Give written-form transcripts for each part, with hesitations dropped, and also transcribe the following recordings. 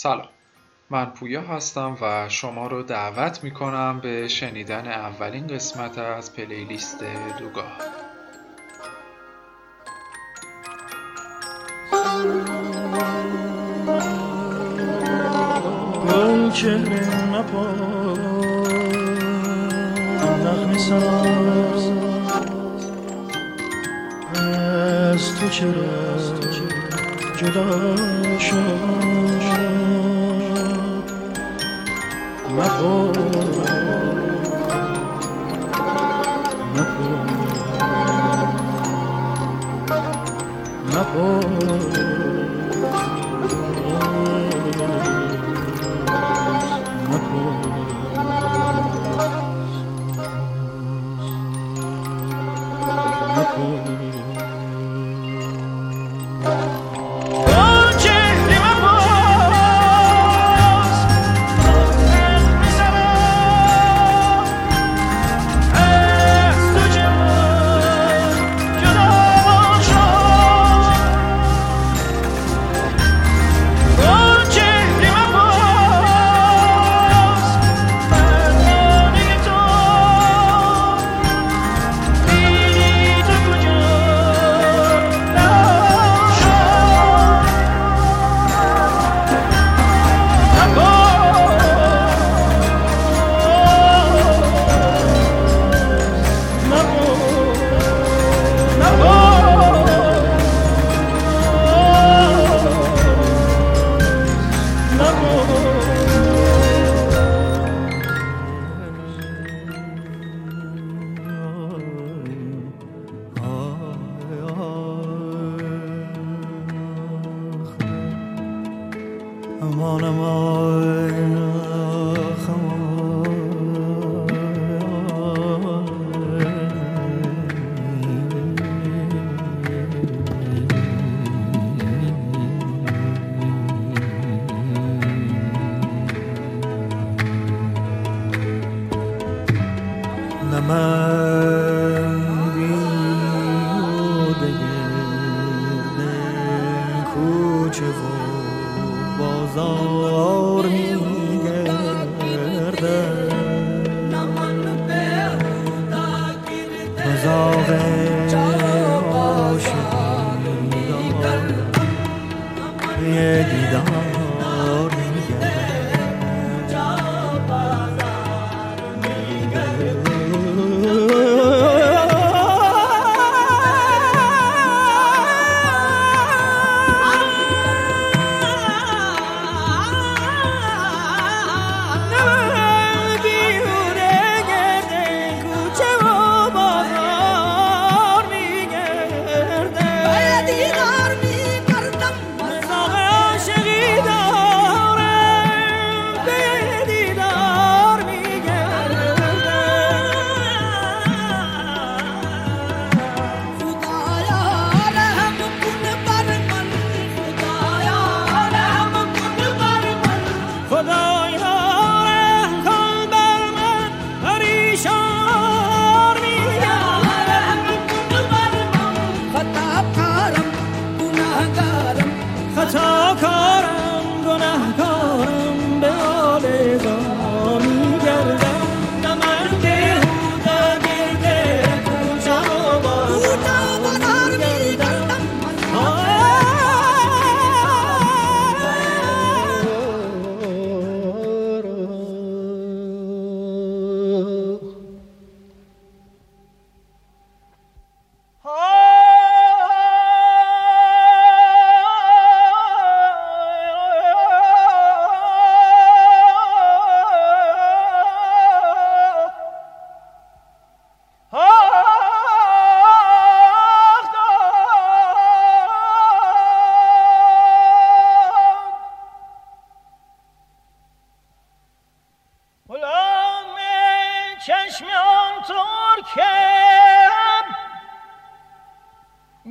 سلام، من پویا هستم و شما رو دعوت میکنم به شنیدن اولین قسمت از پلیلیست دوگاه. گل چهره مپاس نغمه ساز از تو چرا جدا شد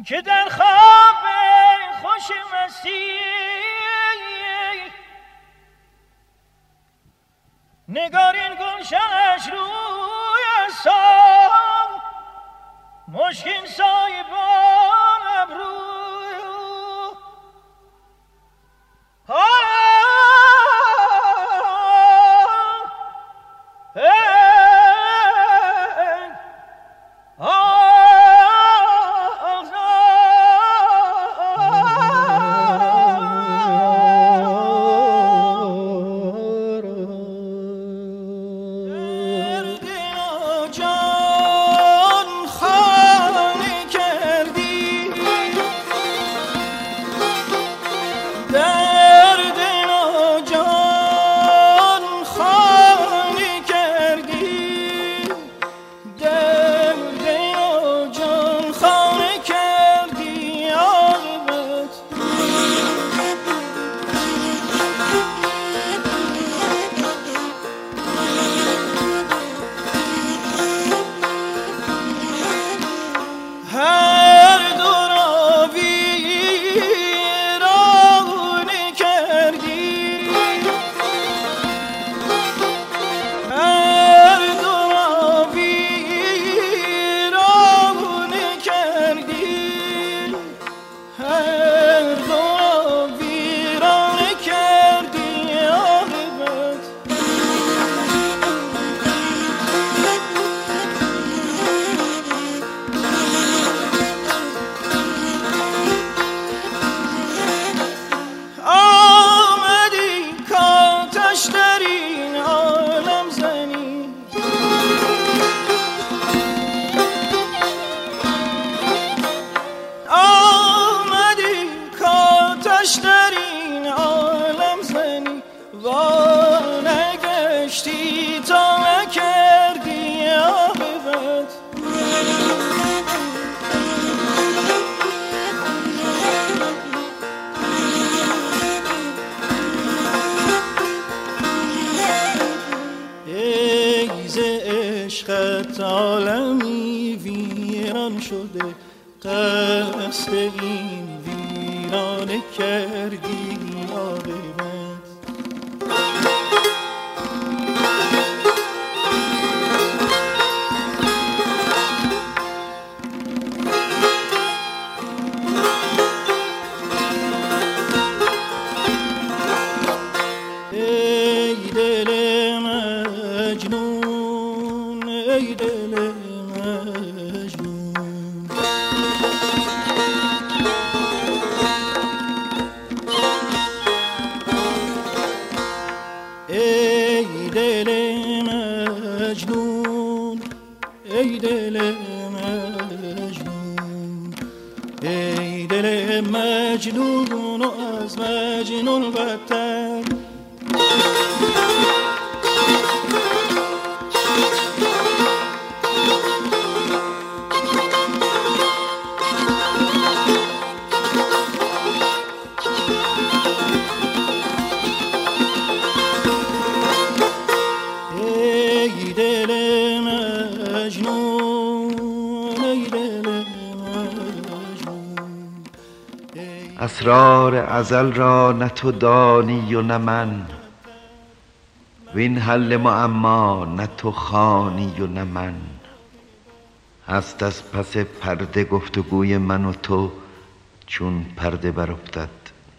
که در خواب خوش مستی نگارین گلشنش روی سام مشکین سایبان ابرو نگاه نگشتی تا نکردی آبت، ای ز عشقت عالمی ویران شده، قصد این ویرانه کردی آبت. مجنون و از مجنون بدتر، ای دل مجنون، ای دل اسرار ازل را نه تو دانی و نه من، وین حل معما نه تو خوانی و نه من. هست از پس پرده گفتگوی من و تو، چون پرده برافتد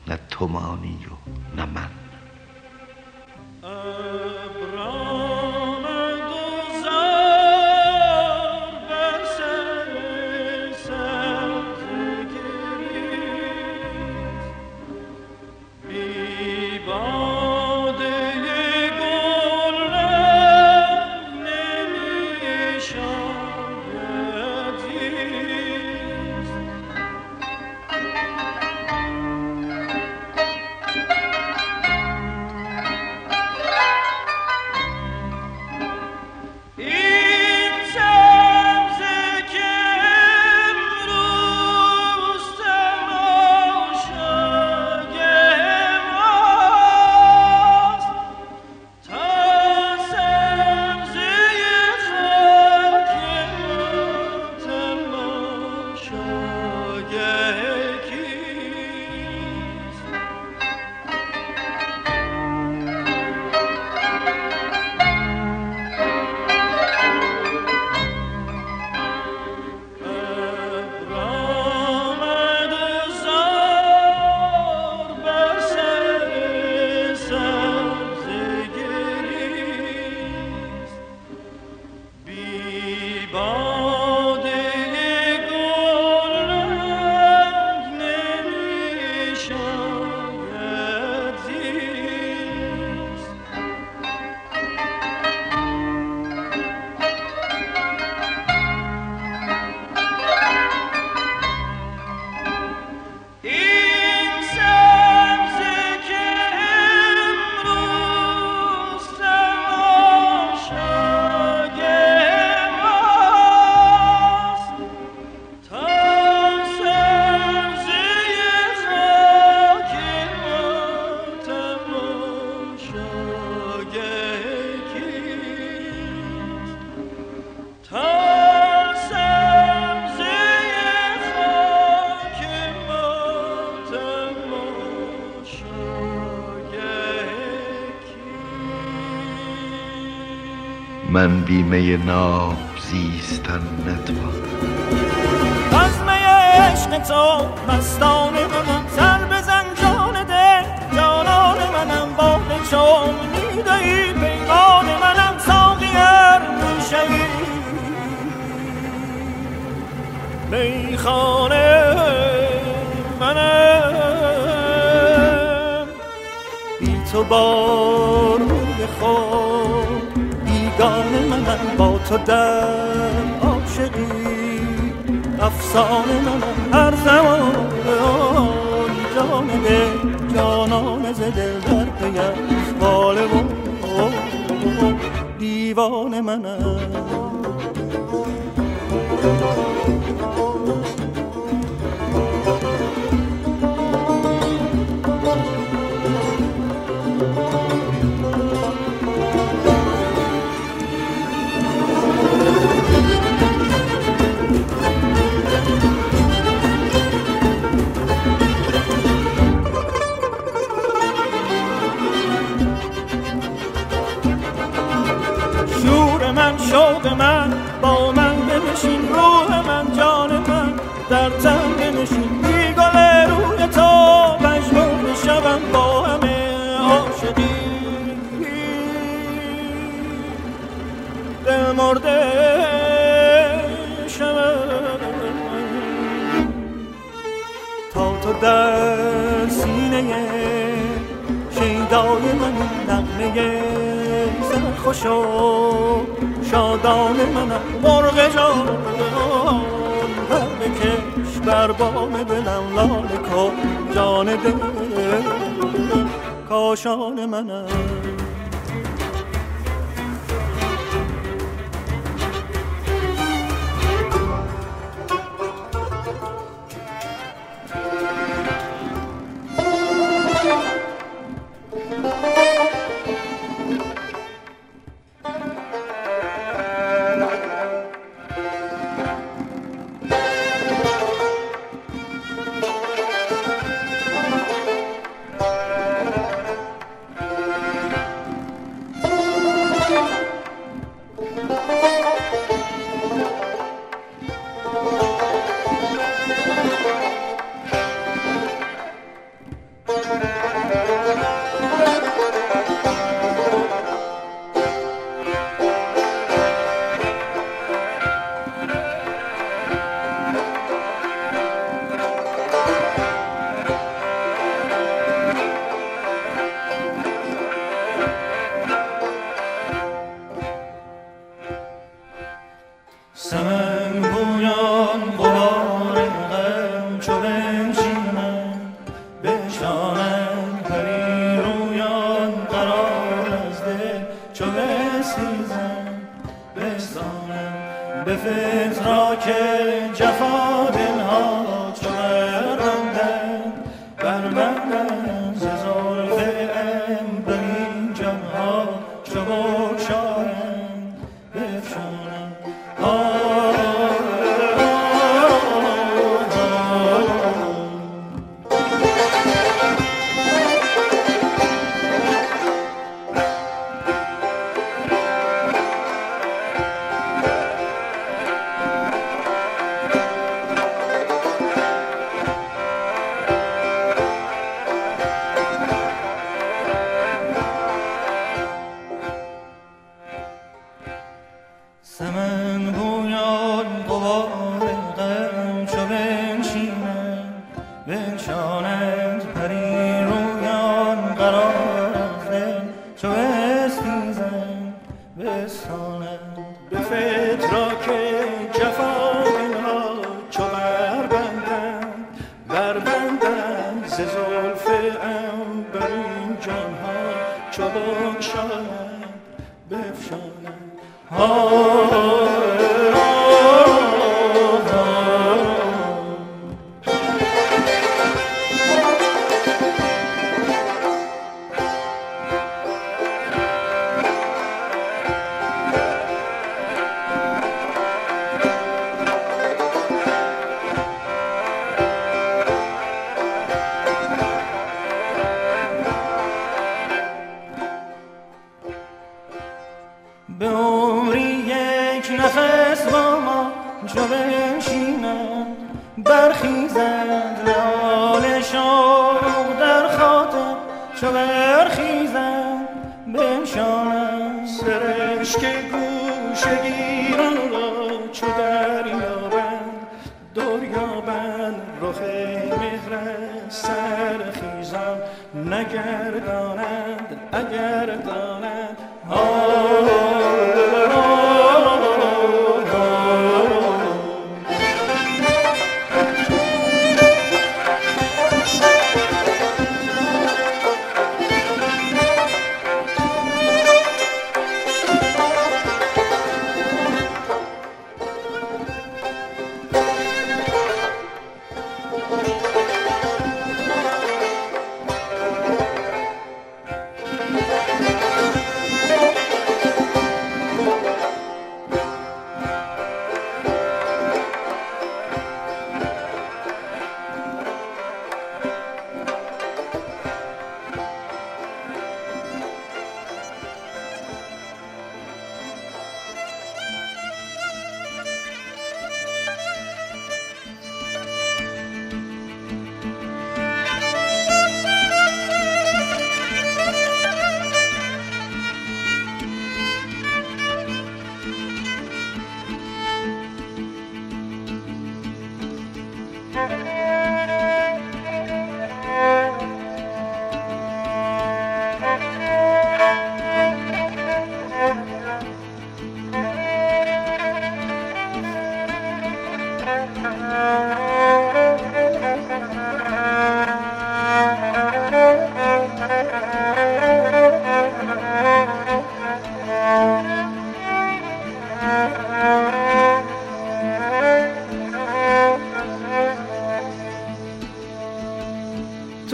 نه تو مانی و نه من. من بیمه ناب زیستن نتوانم، از می عشق تو مستان منم، سر بزن جان دل جانان منم، باد چوم نیدهی پیمان منم، ساقی هر موشهی میخانه منم، بی تو باروی خود گانه منم، با تو دم عاشقی افسانه منم، هر زمان آن جانه جانان ز دل در پگر بال و دیوان من است. شوق من با من بنشین، روح من جان من در تن بنشین، بی گل روی تو مجنون شوم با همه عاشقی دل مرده شوم. تا تو در سینه شیدای منی نغمه سرخوش و شادان منم، مرغ جان پر بکش بر بام دلم، لاله کن جان دل کاشان منم.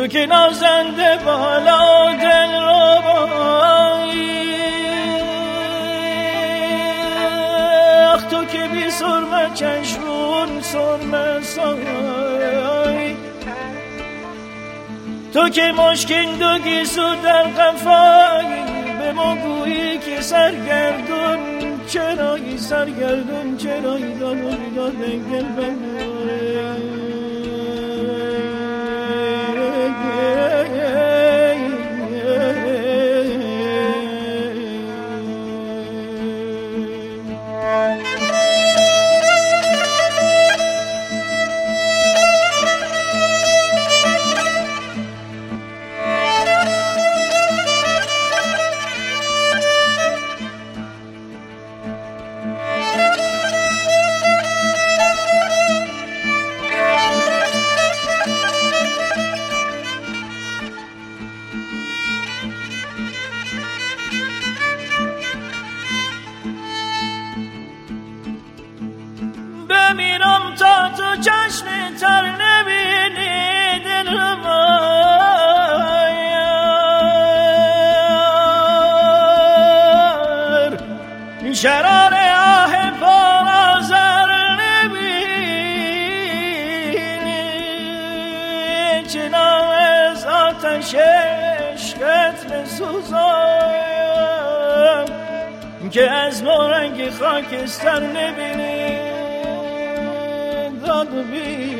تو که نازنده بالا دل رو بایی، اخ تو که بی سرمه چشمون سرمه سایی، تو که مشکین دو گیسو در قفایی، به ما گویی که سرگردون چرایی، سرگردون چرایی، دانوی دانه گل بنایی. میرم تا تو چشم تر نبینی دل رو مایر، شرار آه پر آزر نبینی، چنان از آتش عشقت بسوزم که از نورنگ خاکستر نبینی داد بیدایم.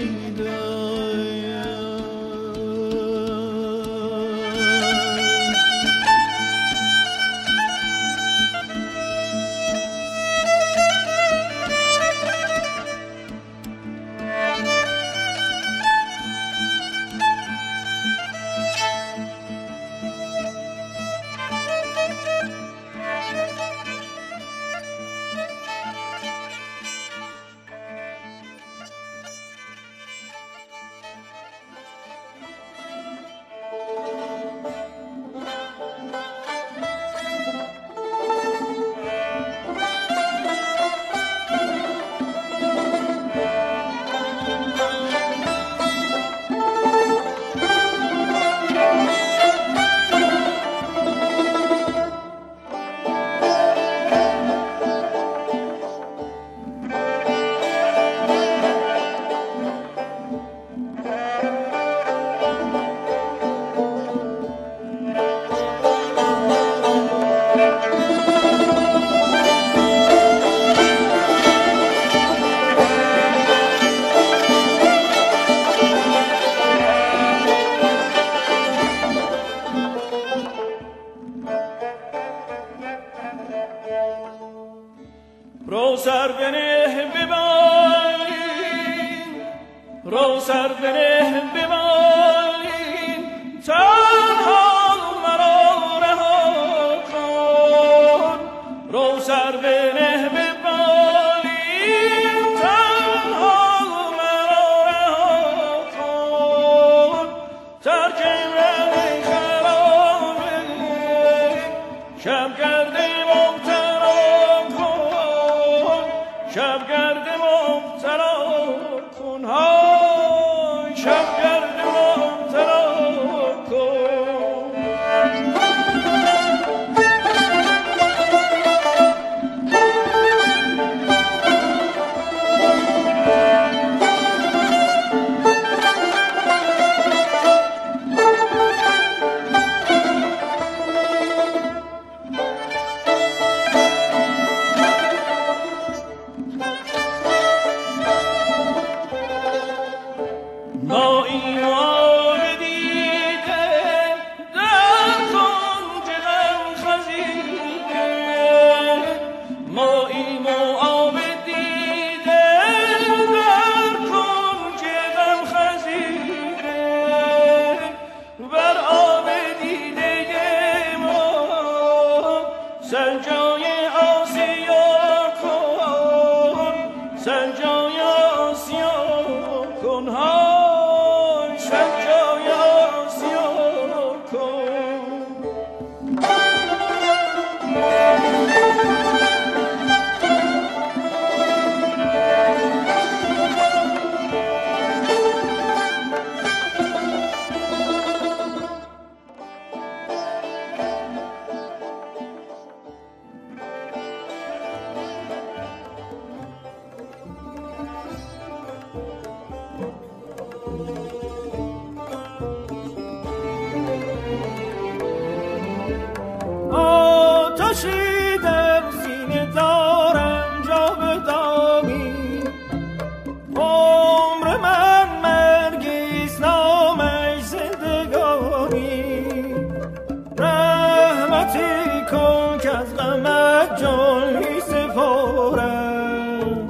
بسی کن که از غمت جان می سپارم،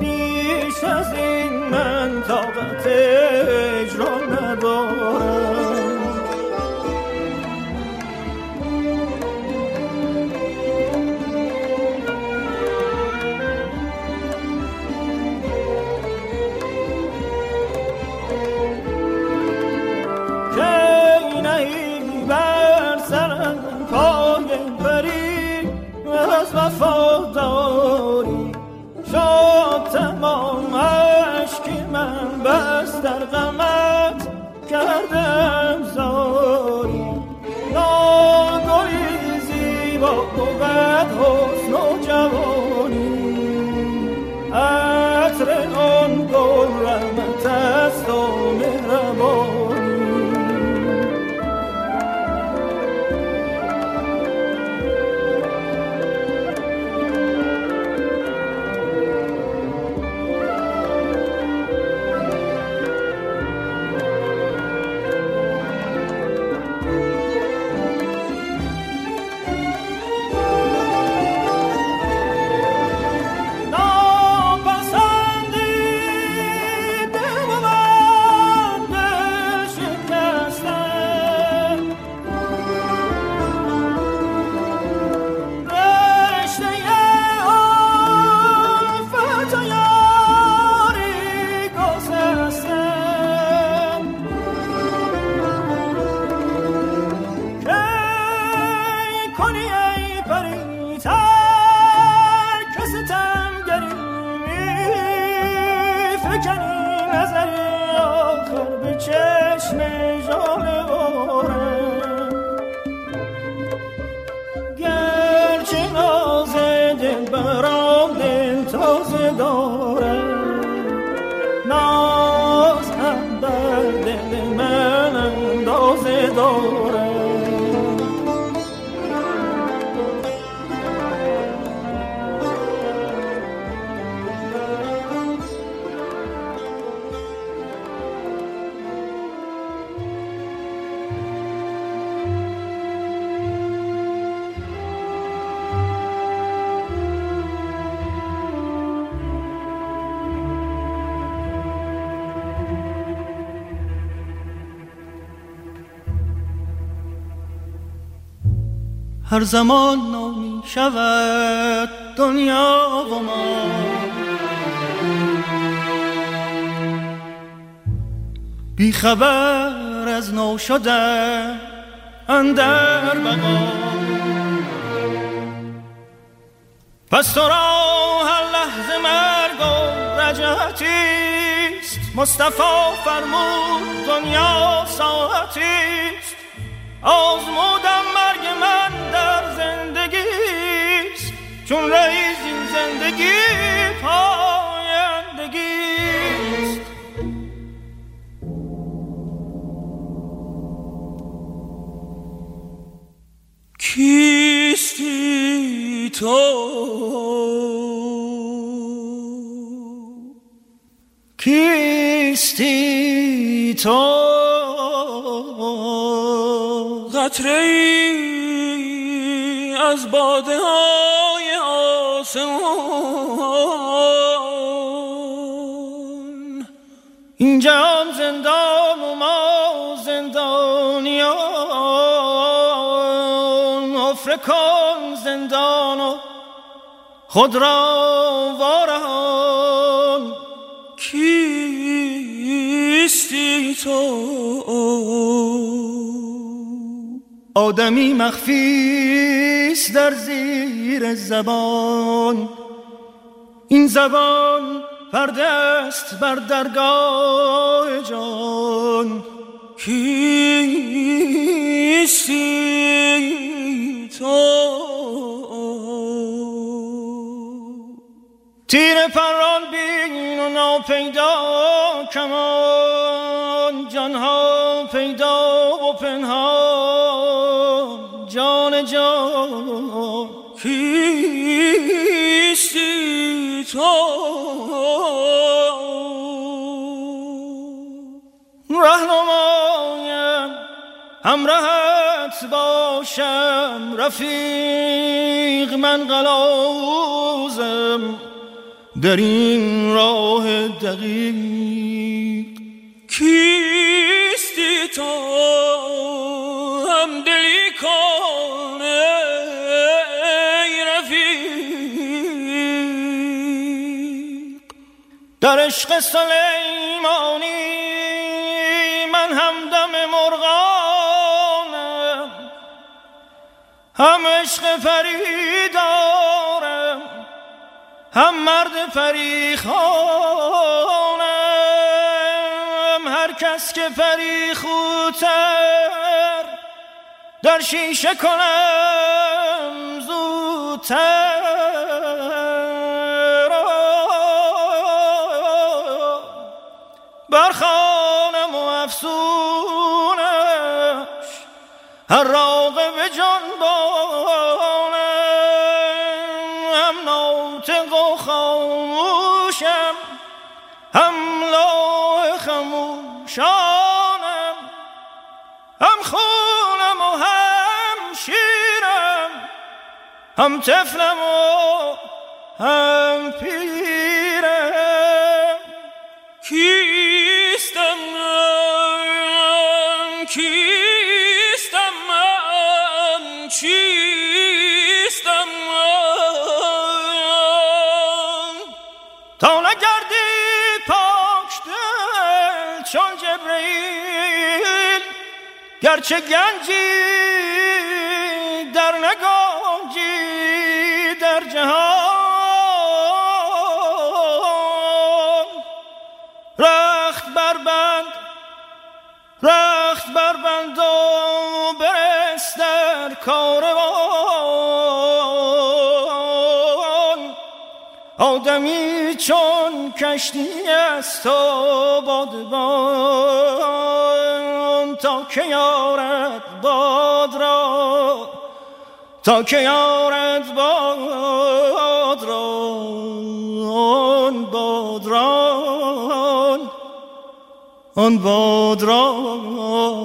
بیش از این من طاقت اجرا ندارم. که نهی بر سرم پای پری و از وفاداری، شاد تمام عشقی من بس در غمت کردم زاری. ناگلی زیبا بود حسن و جوانی، عطر آن گل رحمت است و مهربانی. هر زمان نامی شود دنیا و ما، بی خبر از نو شده اندر بقا. پس تو را هر لحظه مرگ و رجعتیست، مصطفی فرمود دنیا ساعتیست. آزمودم مرگ من در زندگیست، چون رئیس این زندگی پایندگیست. کیستی تو، کیستی تو، قطره‌ای از باده های آسمان. اینجا هم زندان و ما زندانیان، حفره کن زندان و خود را وارهان. کیستی تو، آدمی مخفیست در زیر زبان. این زبان پرده است بر درگاه جان. کیستی تو، تیر پران بین و ناپیدا کمان. جانها پیدا و پنهان، جان جان. کیستی تو، رهنمایم همراهت غلط باشم رفیق من قلاوزم در این راه دقیق. کیستی تو هم دلی کنه ای رفیق؟ در عشق سلیمانی من همدم مرغانم، هم عشق فریدارم، هم مرد فریخانم. هر کس که فریخوتر در شیشه کنم زودتر، برخانم و افسونش هر راغب به جان بانم. هم ناطق و خاموشم، هم لاح خموشانم، هم خونم و هم شیرم، هم طفلم و هم پیرم. کیستم من تا نگردی پاک دل چون جبرئیل، گرچه گنجی در نگنجی در جهان. رخت بربند و برست در کاروان. آدمی چون کشتی است و بادبان، تا که یارد باد را آن باد را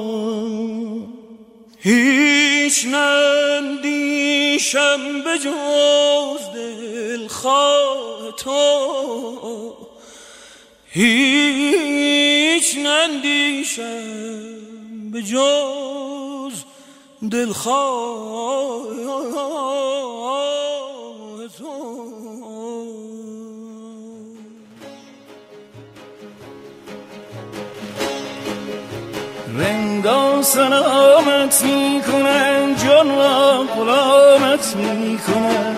هیچ نندیشم به جز دلخواه تو، رنگا سلامت می کنن، جان را غلامت می کنن.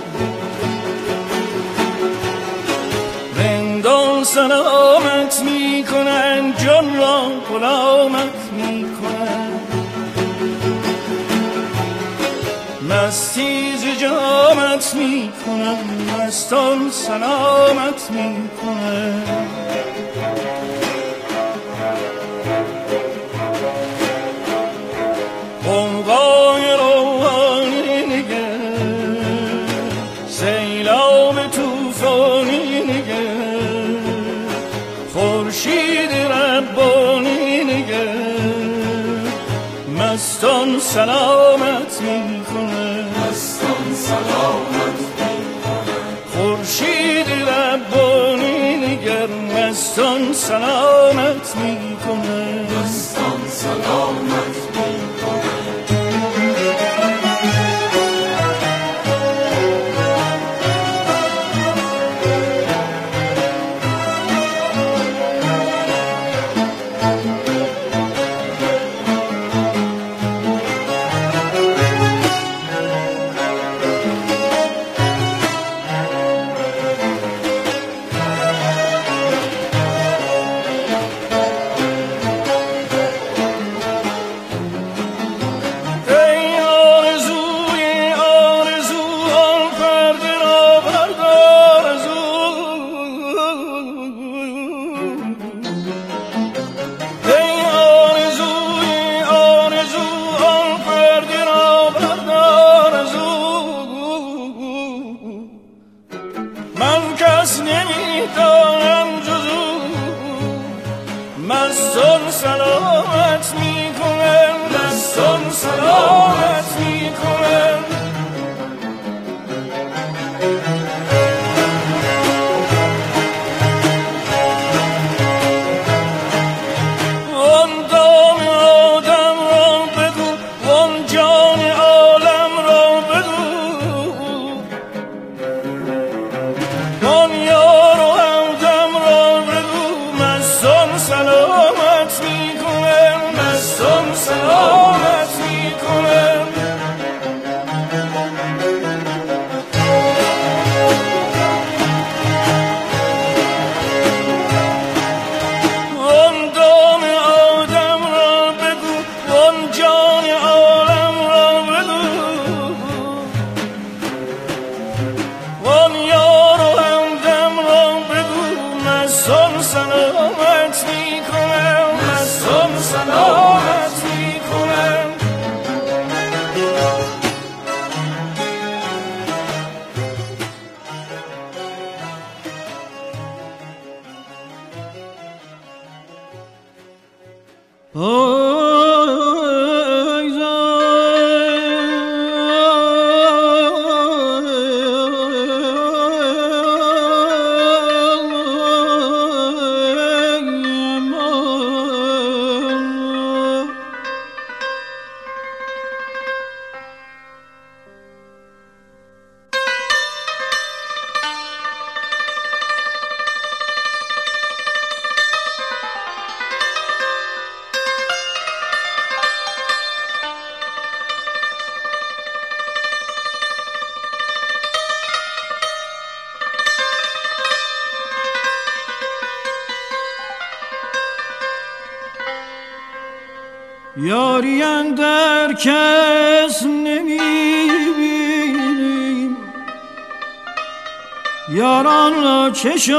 رنگا سلامت می کنن، جان را غلامت می کنن. مستی ز جامت می کنن، مستان سلامت می کنن. قمقای روحانی نگر، سیلاب توفانی نگر، خورشید ربانی نگر، مستان سلامت می کنه، خورشید ربانی نگر، مستان سلامت می کنه، یاری اندر کس نمیبینیم، یاران را چه شد،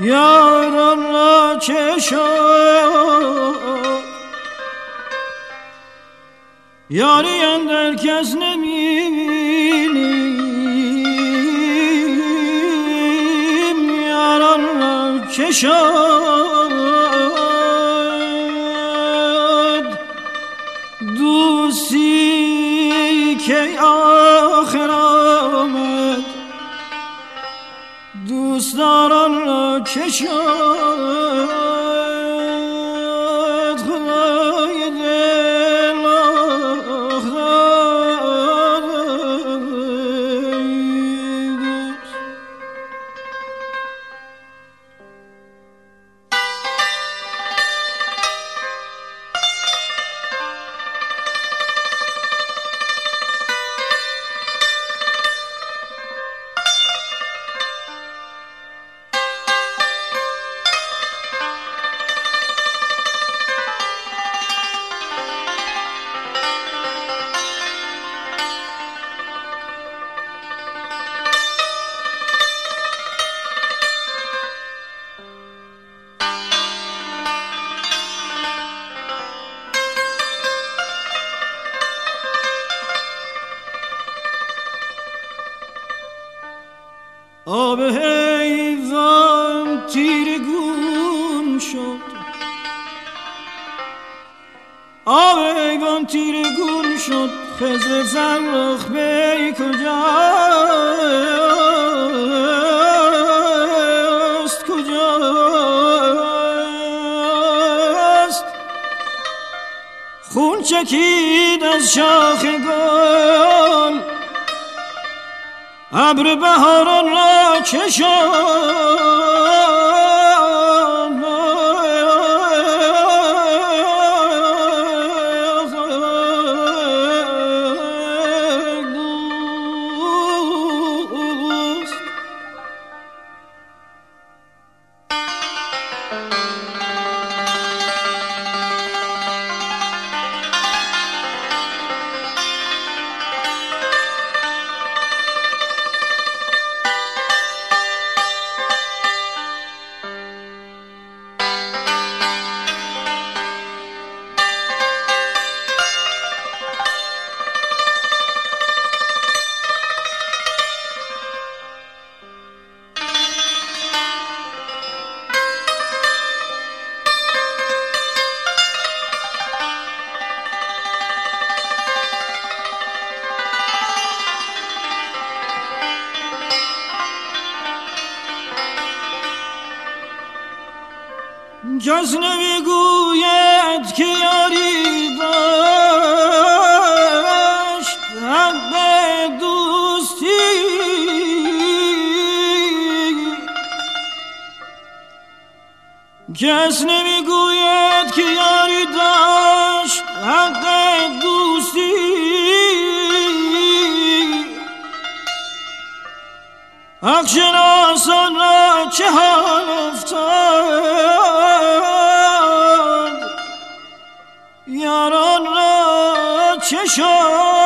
یاران را چه شد، یاری اندر کس نمیبینیم، چه شد دوستی که آخر آمد، دوست داران را چه شد، خدای دل آب حیوان تیره گون شد، آب حیوان تیره گون شد، خضر زنخ به کجاست، کجاست خون چکید از شاخ گل، ابر بهاران را چه شد، دوست کس نمیگوید که یاری داشت، حق دوستی کس نمیگوید که یاری داشت، حق دوستی حق شناسان را چه حال افتاد، یاران را چه شد،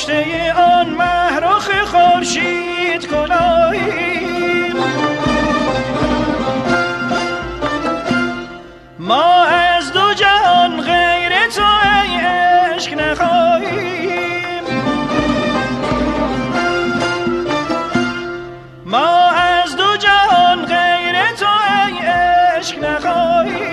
رشته آن مه رخ خورشید کناییم. ما از دو جهان غیر تو ای عشق نخواهیم. ما از دو جهان غیر تو ای عشق نخواهیم.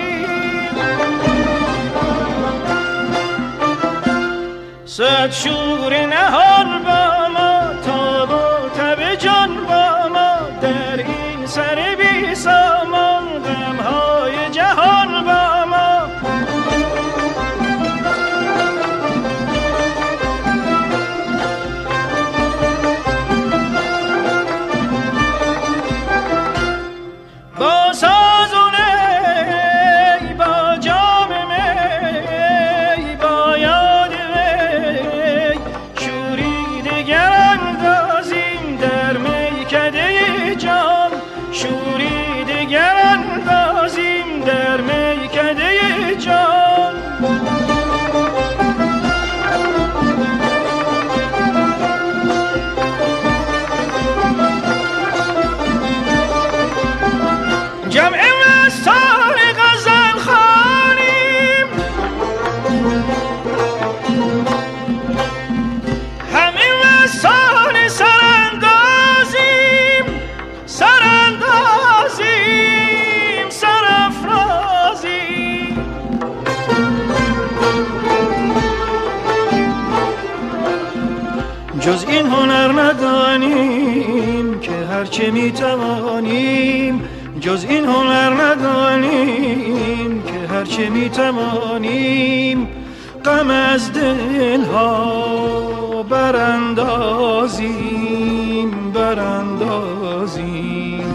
صد شور نهان با ما، تاب و تب جان با ما، در این سر بی سامان غمهای جهان با ما. با سازونه با جام می، با یاد وی شوریده گراندازیم در میکده جام، شوریده گراندازیم در میکده جام. جمع مستان غزل خوانیم، همه مستان سراندازیم، سراندازیم، سرافرازیم. جز این هنر ندانیم که هرچه میتوانیم، جز این هنر ندانیم که هرچه میتوانیم غم از دلها براندازیم، براندازیم.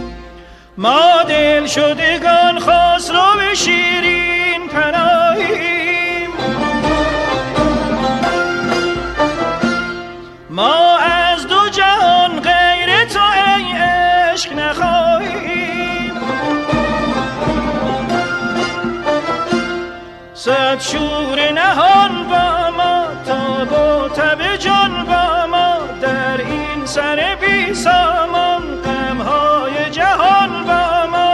ما دل شدگان خسرو به شیرین پناهیم. ما از دو جهان غیر تو ای عشق نخواهیم. صد شور نهان با ما، تاب و تب جان با ما، در این سر بی سامان غمهای جهان با ما.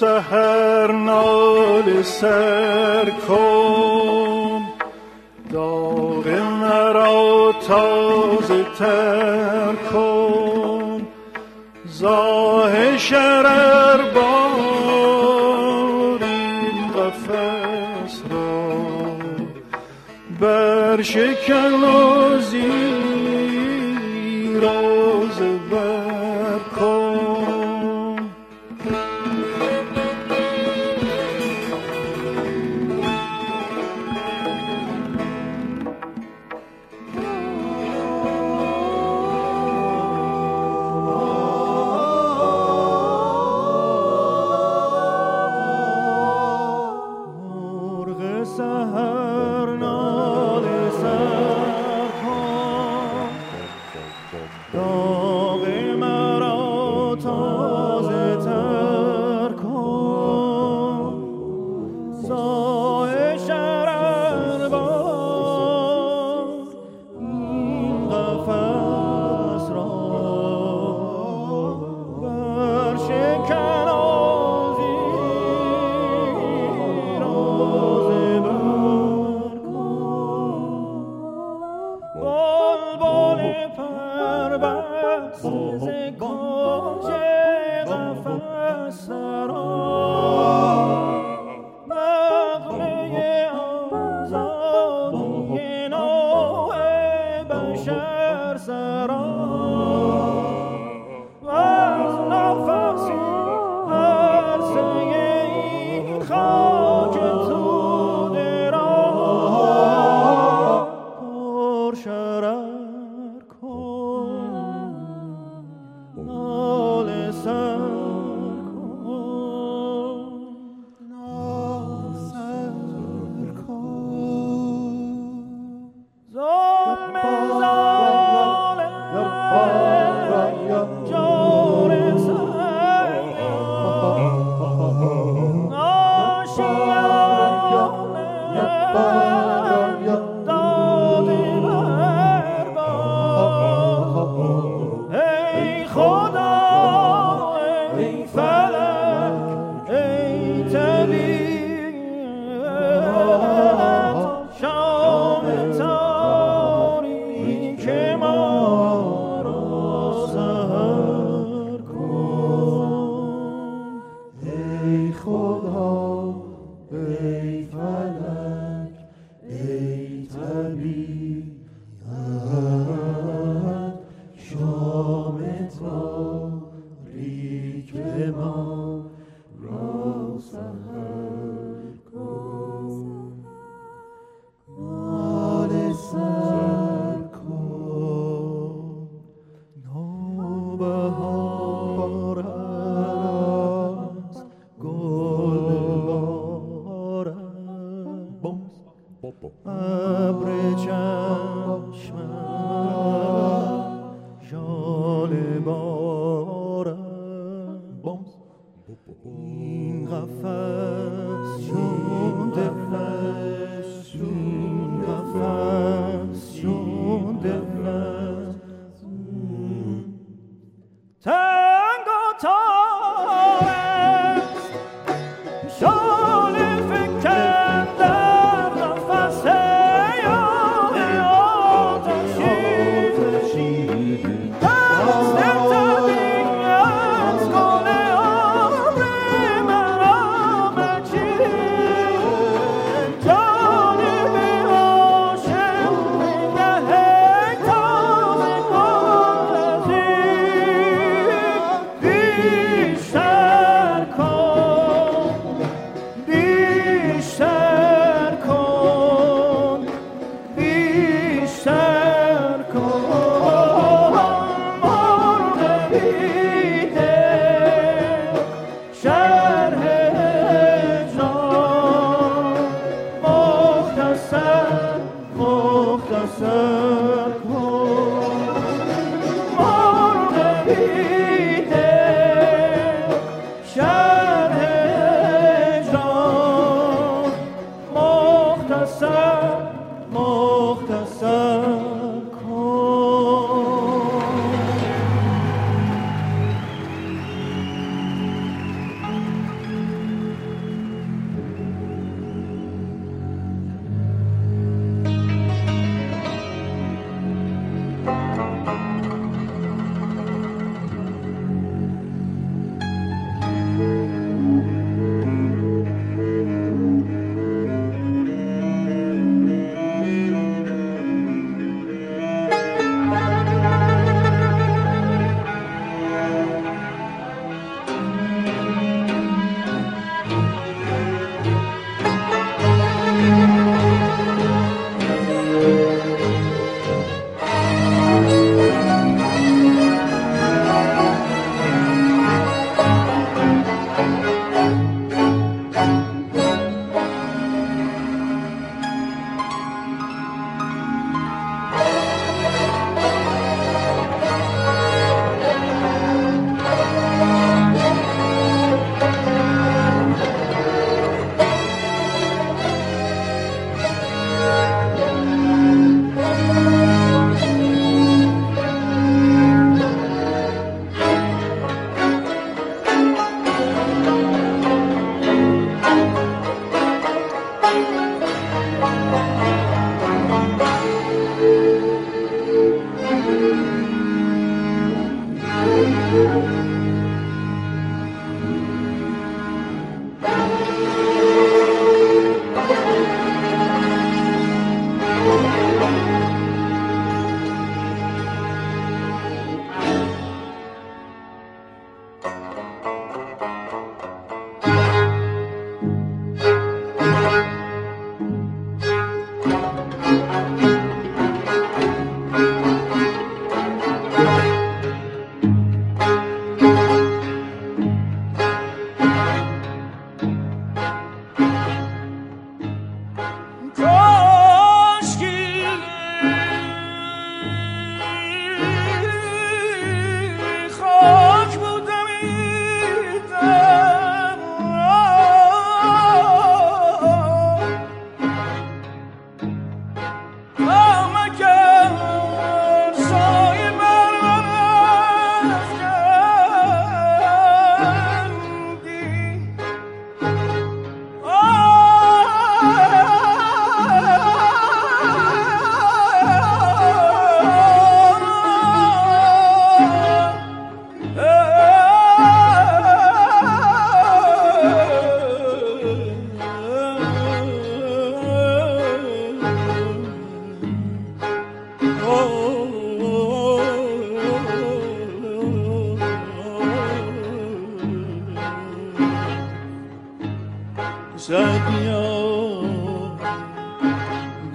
سحر ناله سر کن، داغ مرا تازه تر کن، زاه شرر بار این قفس را برشکن و زیر و زبر کن.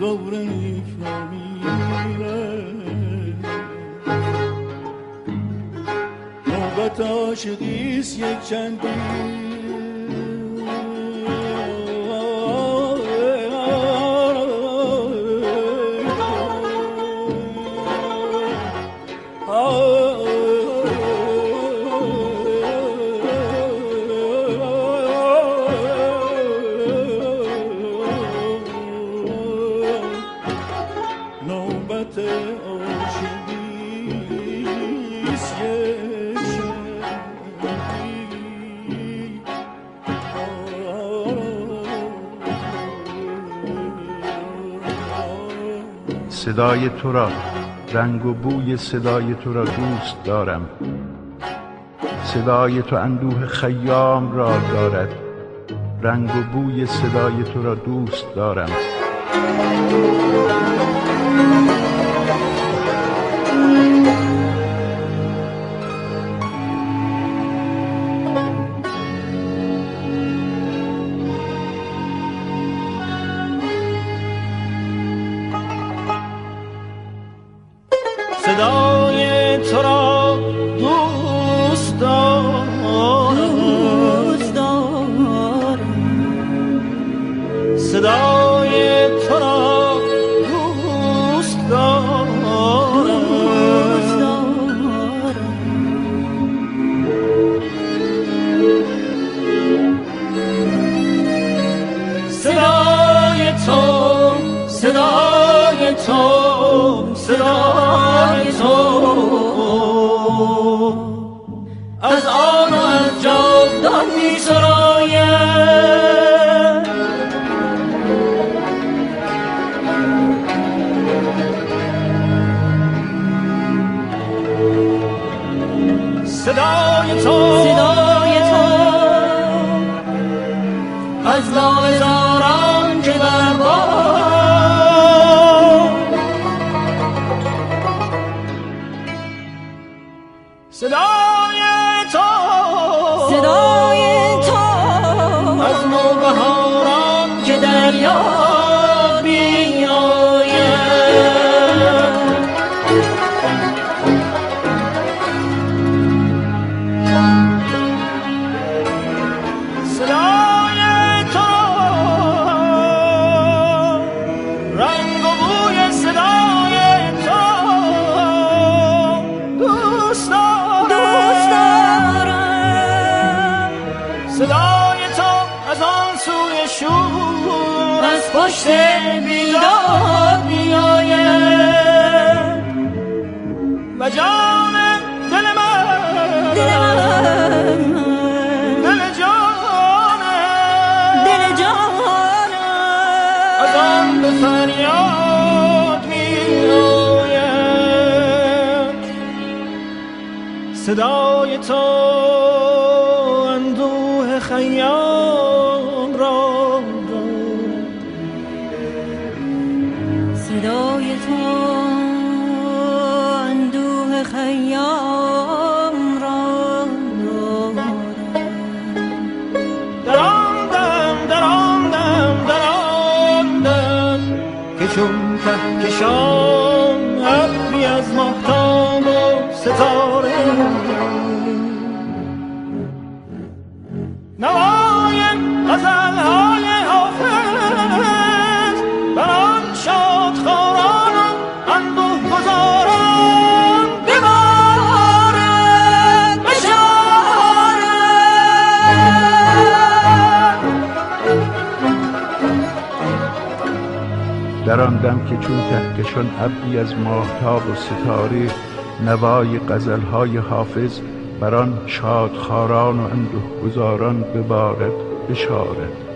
دور نیکو میره نوبت عاشقیست یک چندی صدای تو را، رنگ و بوی صدای تو را دوست دارم. صدای تو اندوه خیام را دارد، رنگ و بوی صدای تو را دوست دارم. صدای تو را دوست دارم، صدای تو را دوست دارم، صدای تو، صدای تو، صدای از آن و از جاودان می سراید. صدای تو، صدای تو از لاله زاران که بر باد از پشت بیداد میآید و جان دل من، دل من، دل جانم، دل جانم از آن به فریاد میآید. صدای تو اندوه خیام را، صدای تو اندوه خیام را دراندم، دراندم، دراندم که چون کهکشان ابری از ماهتاب و ستاره نوای غزل‌های حافظ بران شادخوارانم اندوه گذارم ببارد بشارد. دراندم که چون کهکشان ابری از ماهتاب و ستاره نوای غزل‌های حافظ بران شادخواران و اندوه گذاران ببارد بشارد.